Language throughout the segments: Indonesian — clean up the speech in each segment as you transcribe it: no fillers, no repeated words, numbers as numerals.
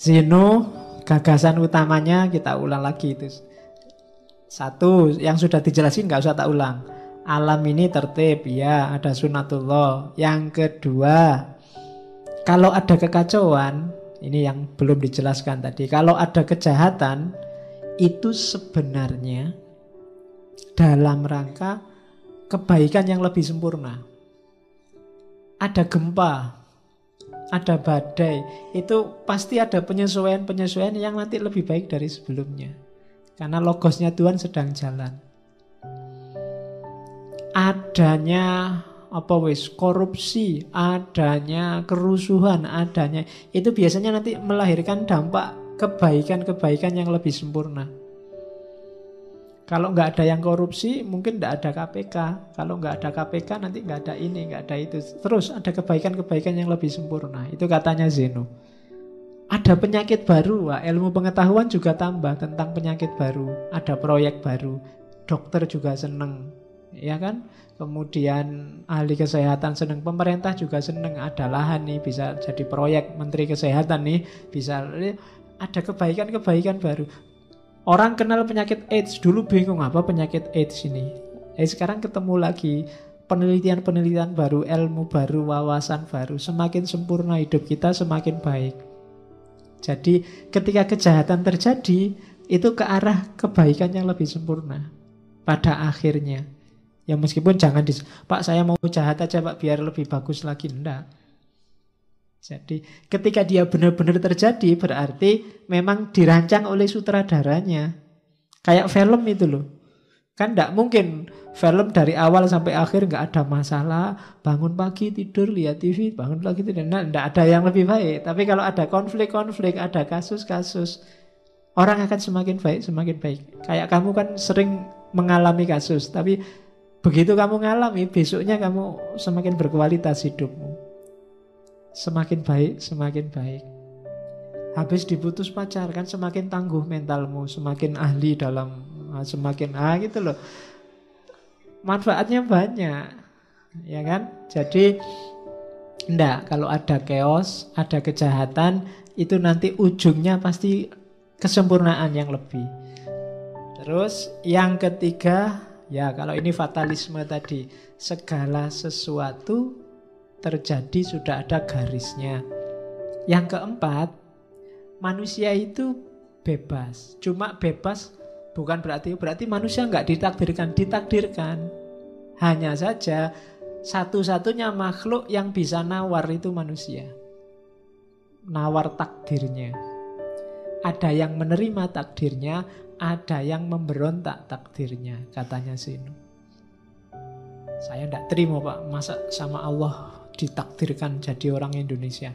Zeno, gagasan utamanya kita ulang lagi itu. Satu, yang sudah dijelasin nggak usah tak ulang. Alam ini tertib, ya ada sunatullah. Yang kedua, kalau ada kekacauan, ini yang belum dijelaskan tadi. Kalau ada kejahatan, itu sebenarnya dalam rangka kebaikan yang lebih sempurna. Ada gempa, ada badai, itu pasti ada penyesuaian-penyesuaian yang nanti lebih baik dari sebelumnya. Karena logosnya Tuhan sedang jalan. Adanya korupsi, adanya kerusuhan, adanya itu biasanya nanti melahirkan dampak kebaikan-kebaikan yang lebih sempurna. Kalau nggak ada yang korupsi, mungkin nggak ada KPK. Kalau nggak ada KPK, nanti nggak ada ini, nggak ada itu. Terus ada kebaikan-kebaikan yang lebih sempurna. Itu katanya Zeno. Ada penyakit baru, ilmu pengetahuan juga tambah tentang penyakit baru. Ada proyek baru, dokter juga seneng, ya kan? Kemudian ahli kesehatan seneng, pemerintah juga seneng. Ada lahan nih, bisa jadi proyek menteri kesehatan nih, bisa ada kebaikan-kebaikan baru. Orang kenal penyakit AIDS, dulu bingung apa penyakit AIDS ini. Sekarang ketemu lagi penelitian-penelitian baru, ilmu baru, wawasan baru. Semakin sempurna hidup kita, semakin baik. Jadi ketika kejahatan terjadi, itu ke arah kebaikan yang lebih sempurna pada akhirnya. Ya meskipun jangan Pak, saya mau jahat aja Pak, biar lebih bagus lagi. Enggak. Jadi ketika dia benar-benar terjadi, berarti memang dirancang oleh sutradaranya. Kayak film itu loh. Kan tidak mungkin film dari awal sampai akhir nggak ada masalah. Bangun pagi tidur lihat TV, bangun lagi tidur. Tidak ada yang lebih baik. Tapi kalau ada konflik-konflik, ada kasus-kasus, orang akan semakin baik, semakin baik. Kayak kamu kan sering mengalami kasus, tapi begitu kamu ngalami, besoknya kamu semakin berkualitas hidupmu. Semakin baik, semakin baik. Habis diputus pacar kan semakin tangguh mentalmu, semakin ahli dalam, semakin gitu loh. Manfaatnya banyak, ya kan? Jadi enggak, kalau ada chaos, ada kejahatan, itu nanti ujungnya pasti kesempurnaan yang lebih. Terus yang ketiga, ya kalau ini fatalisme tadi, segala sesuatu terjadi sudah ada garisnya. Yang keempat, manusia itu bebas. Cuma bebas bukan berarti manusia nggak ditakdirkan. Ditakdirkan, hanya saja satu-satunya makhluk yang bisa nawar itu manusia. Nawar takdirnya. Ada yang menerima takdirnya, ada yang memberontak takdirnya, katanya Zeno. Saya tidak terima Pak, masa sama Allah ditakdirkan jadi orang Indonesia,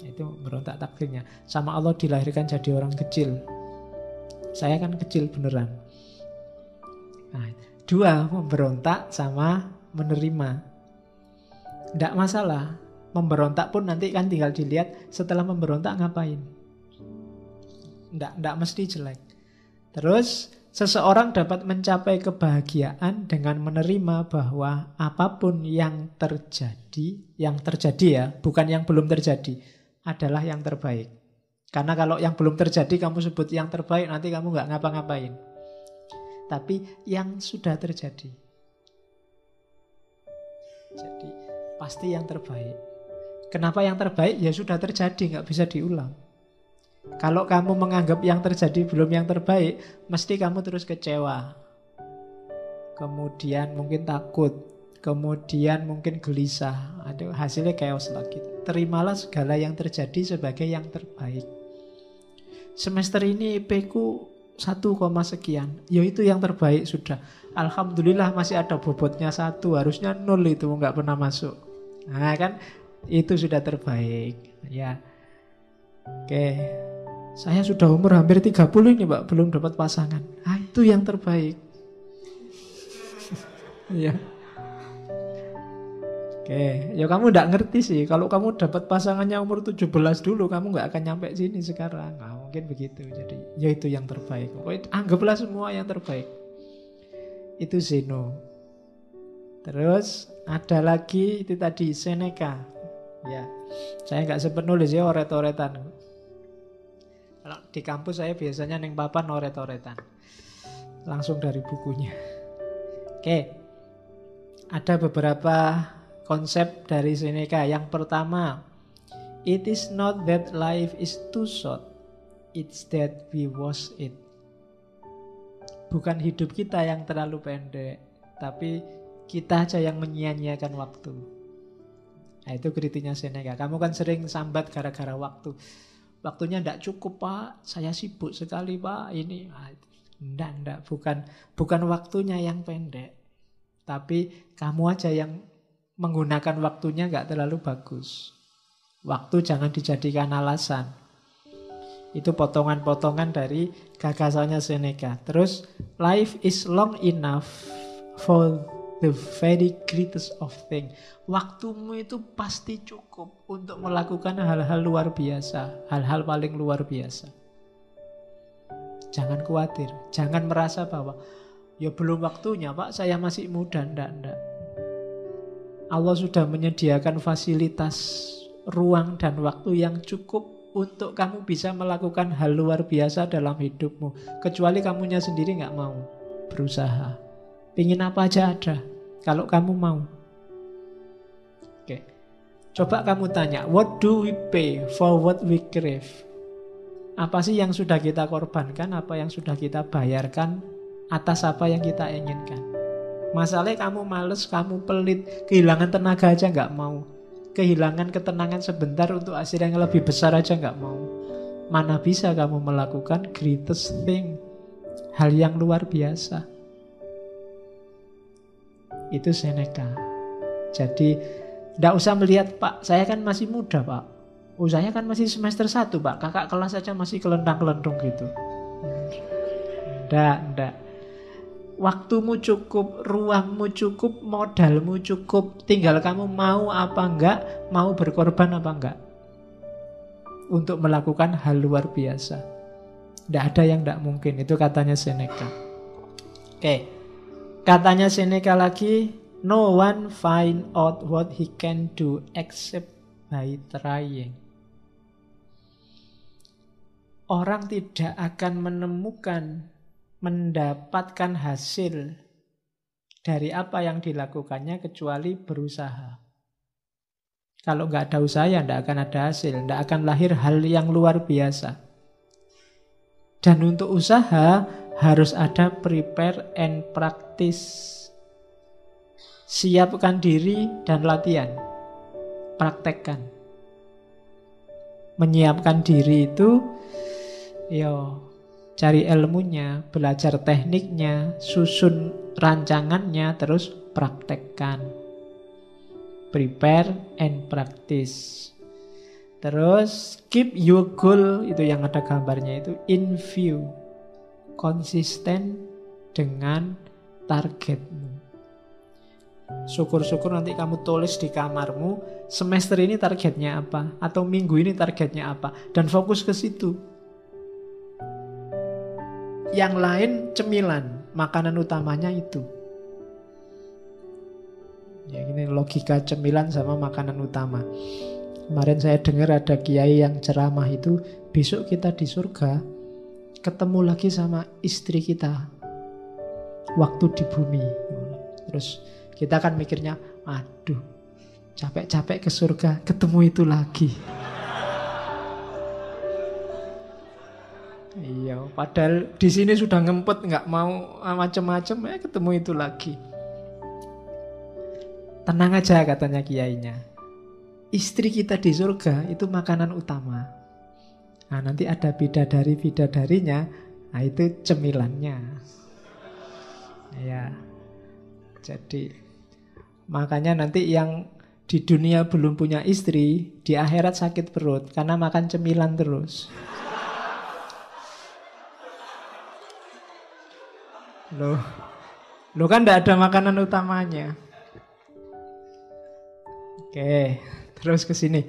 itu berontak takdirnya. Sama Allah dilahirkan jadi orang kecil, saya kan kecil beneran. Nah, dua, memberontak sama menerima, tidak masalah. Memberontak pun nanti kan tinggal dilihat setelah memberontak ngapain, tidak mesti jelek. Terus seseorang dapat mencapai kebahagiaan dengan menerima bahwa apapun yang terjadi ya, bukan yang belum terjadi, adalah yang terbaik. Karena kalau yang belum terjadi kamu sebut yang terbaik, nanti kamu nggak ngapa-ngapain. Tapi yang sudah terjadi, jadi pasti yang terbaik. Kenapa yang terbaik? Ya sudah terjadi, nggak bisa diulang. Kalau kamu menganggap yang terjadi belum yang terbaik, mesti kamu terus kecewa. Kemudian mungkin takut, kemudian mungkin gelisah. Aduh, hasilnya chaos lagi. Terimalah segala yang terjadi sebagai yang terbaik. Semester ini IP-ku 1, sekian. Ya itu yang terbaik sudah. Alhamdulillah masih ada bobotnya 1, harusnya 0 itu nggak pernah masuk. Nah kan itu sudah terbaik. Ya. Oke, saya sudah umur hampir 30 ini Pak, belum dapat pasangan. Ah, itu yang terbaik. Ya. Oke, ya kamu enggak ngerti sih. Kalau kamu dapat pasangannya umur 17 dulu, kamu enggak akan nyampe sini sekarang. Nah, mungkin begitu. Jadi, ya itu yang terbaik. Pokoknya anggaplah semua yang terbaik. Itu Zeno. Terus ada lagi itu tadi Seneca. Ya, saya nggak sempat nulis ya oret-oretan. Kalau di kampus saya biasanya neng papan noret-noretan. Langsung dari bukunya. Oke. Ada beberapa konsep dari Seneca. Yang pertama, it is not that life is too short, it's that we waste it. Bukan hidup kita yang terlalu pendek, tapi kita aja yang menyia-nyiakan waktu. Nah, itu kritiknya Seneca. Kamu kan sering sambat gara-gara waktu. Waktunya tidak cukup, Pak. Saya sibuk sekali, Pak. Ini enggak, bukan waktunya yang pendek. Tapi kamu aja yang menggunakan waktunya gak terlalu bagus. Waktu jangan dijadikan alasan. Itu potongan-potongan dari gagasannya Seneca. Terus, life is long enough for the very greatest of things. Waktumu itu pasti cukup untuk melakukan hal-hal luar biasa. Hal-hal paling luar biasa. Jangan khawatir. Jangan merasa bahwa ya belum waktunya, Pak, saya masih muda. Enggak. Allah sudah menyediakan fasilitas ruang dan waktu yang cukup untuk kamu bisa melakukan hal luar biasa dalam hidupmu. Kecuali kamunya sendiri enggak mau berusaha. Pingin apa aja ada, kalau kamu mau. Oke. Coba kamu tanya, what do we pay for what we crave? Apa sih yang sudah kita korbankan, apa yang sudah kita bayarkan atas apa yang kita inginkan? Masalahnya kamu males, kamu pelit, kehilangan tenaga aja gak mau, kehilangan ketenangan sebentar untuk hasil yang lebih besar aja gak mau. Mana bisa kamu melakukan greatest thing, hal yang luar biasa. Itu Seneca. Jadi gak usah melihat, Pak, saya kan masih muda, Pak. Saya kan masih semester 1, Pak. Kakak kelas aja masih kelentang-kelentong gitu. Enggak. Waktumu cukup, ruangmu cukup, modalmu cukup. Tinggal kamu mau apa enggak, mau berkorban apa enggak untuk melakukan hal luar biasa. Enggak ada yang enggak mungkin, itu katanya Seneca. Oke. Katanya Seneca lagi, no one find out what he can do except by trying. Orang tidak akan mendapatkan hasil dari apa yang dilakukannya kecuali berusaha. Kalau nggak ada usaha ya nggak akan ada hasil, nggak akan lahir hal yang luar biasa. Dan untuk usaha harus ada prepare and practice. Siapkan diri dan latihan, praktekkan. Menyiapkan diri itu cari ilmunya, belajar tekniknya, susun rancangannya, terus praktekkan. Prepare and practice. Terus keep your goal, itu yang ada gambarnya itu, in view. Konsisten dengan targetmu. Syukur-syukur nanti kamu tulis di kamarmu, semester ini targetnya apa? Atau minggu ini targetnya apa? Dan fokus ke situ. Yang lain cemilan, makanan utamanya itu. Ya, ini logika cemilan sama makanan utama. Kemarin saya dengar ada kiai yang ceramah itu, besok kita di surga ketemu lagi sama istri kita waktu di bumi. Terus kita kan mikirnya, aduh, capek-capek ke surga ketemu itu lagi. Iya, padahal di sini sudah ngempet, nggak mau macem-macem, ketemu itu lagi. Tenang aja katanya kiainya. Istri kita di surga itu makanan utama. Nah, nanti ada bidadari-bidadarinya, nah itu cemilannya. Ya, jadi makanya nanti yang di dunia belum punya istri, di akhirat sakit perut karena makan cemilan terus. Lo kan tidak ada makanan utamanya. Oke, terus ke sini.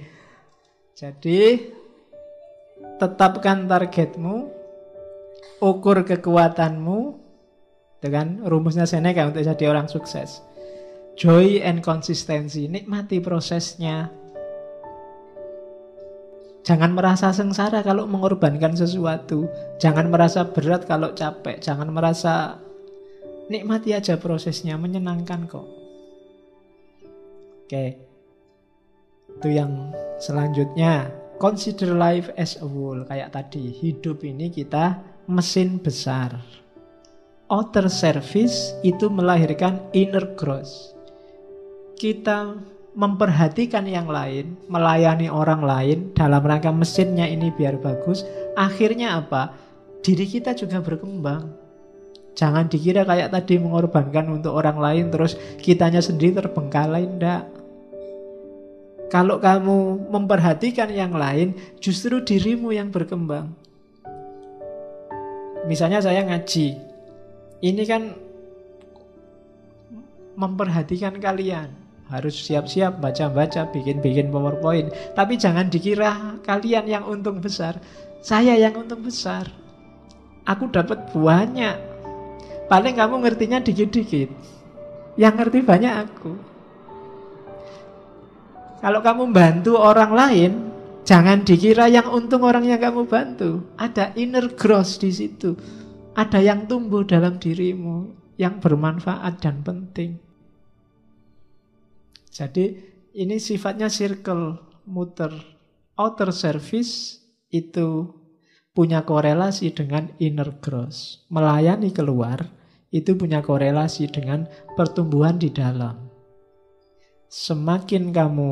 Jadi tetapkan targetmu, ukur kekuatanmu, itu kan rumusnya Seneca untuk jadi orang sukses. Joy and consistency, nikmati prosesnya. Jangan merasa sengsara kalau mengorbankan sesuatu. Jangan merasa berat kalau capek. Jangan merasa, nikmati aja prosesnya, menyenangkan kok. Oke. Itu yang selanjutnya. Consider life as a whole. Kayak tadi, hidup ini kita mesin besar. Outer service itu melahirkan inner growth. Kita memperhatikan yang lain, melayani orang lain dalam rangka mesinnya ini biar bagus. Akhirnya apa? Diri kita juga berkembang. Jangan dikira kayak tadi mengorbankan untuk orang lain terus kitanya sendiri terbengkalai, enggak. Kalau kamu memperhatikan yang lain, justru dirimu yang berkembang. Misalnya saya ngaji, ini kan memperhatikan kalian. Harus siap-siap baca-baca, bikin-bikin PowerPoint. Tapi jangan dikira kalian yang untung besar. Saya yang untung besar. Aku dapat banyak. Paling kamu ngertinya dikit-dikit. Yang ngerti banyak aku. Kalau kamu bantu orang lain, jangan dikira yang untung orang yang kamu bantu. Ada inner growth di situ. Ada yang tumbuh dalam dirimu, yang bermanfaat dan penting. Jadi ini sifatnya circle, muter. Outer service itu punya korelasi dengan inner growth. Melayani keluar itu punya korelasi dengan pertumbuhan di dalam. Semakin kamu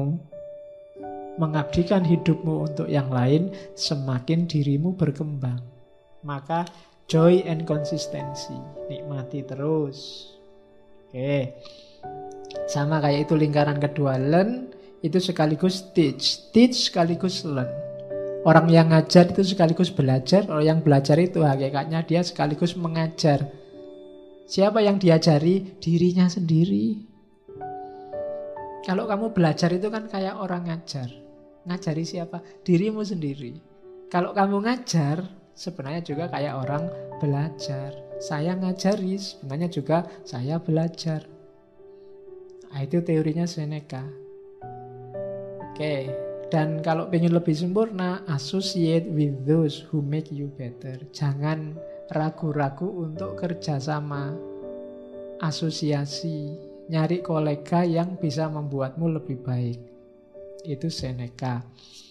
mengabdikan hidupmu untuk yang lain, semakin dirimu berkembang. Maka joy and consistency, nikmati terus. Oke. Sama kayak itu lingkaran kedua, learn itu sekaligus teach, teach sekaligus learn. Orang yang ngajar itu sekaligus belajar, orang yang belajar itu hakikatnya dia sekaligus mengajar. Siapa yang diajari? Dirinya sendiri. Kalau kamu belajar itu kan kayak orang ngajar. Ngajari siapa? Dirimu sendiri. Kalau kamu ngajar, sebenarnya juga kayak orang belajar. Saya ngajari, sebenarnya juga saya belajar. Nah, itu teorinya Seneca. Oke. Dan kalau pengen lebih sempurna, associate with those who make you better. Jangan ragu-ragu untuk kerjasama, asosiasi, nyari kolega yang bisa membuatmu lebih baik. Itu Seneca.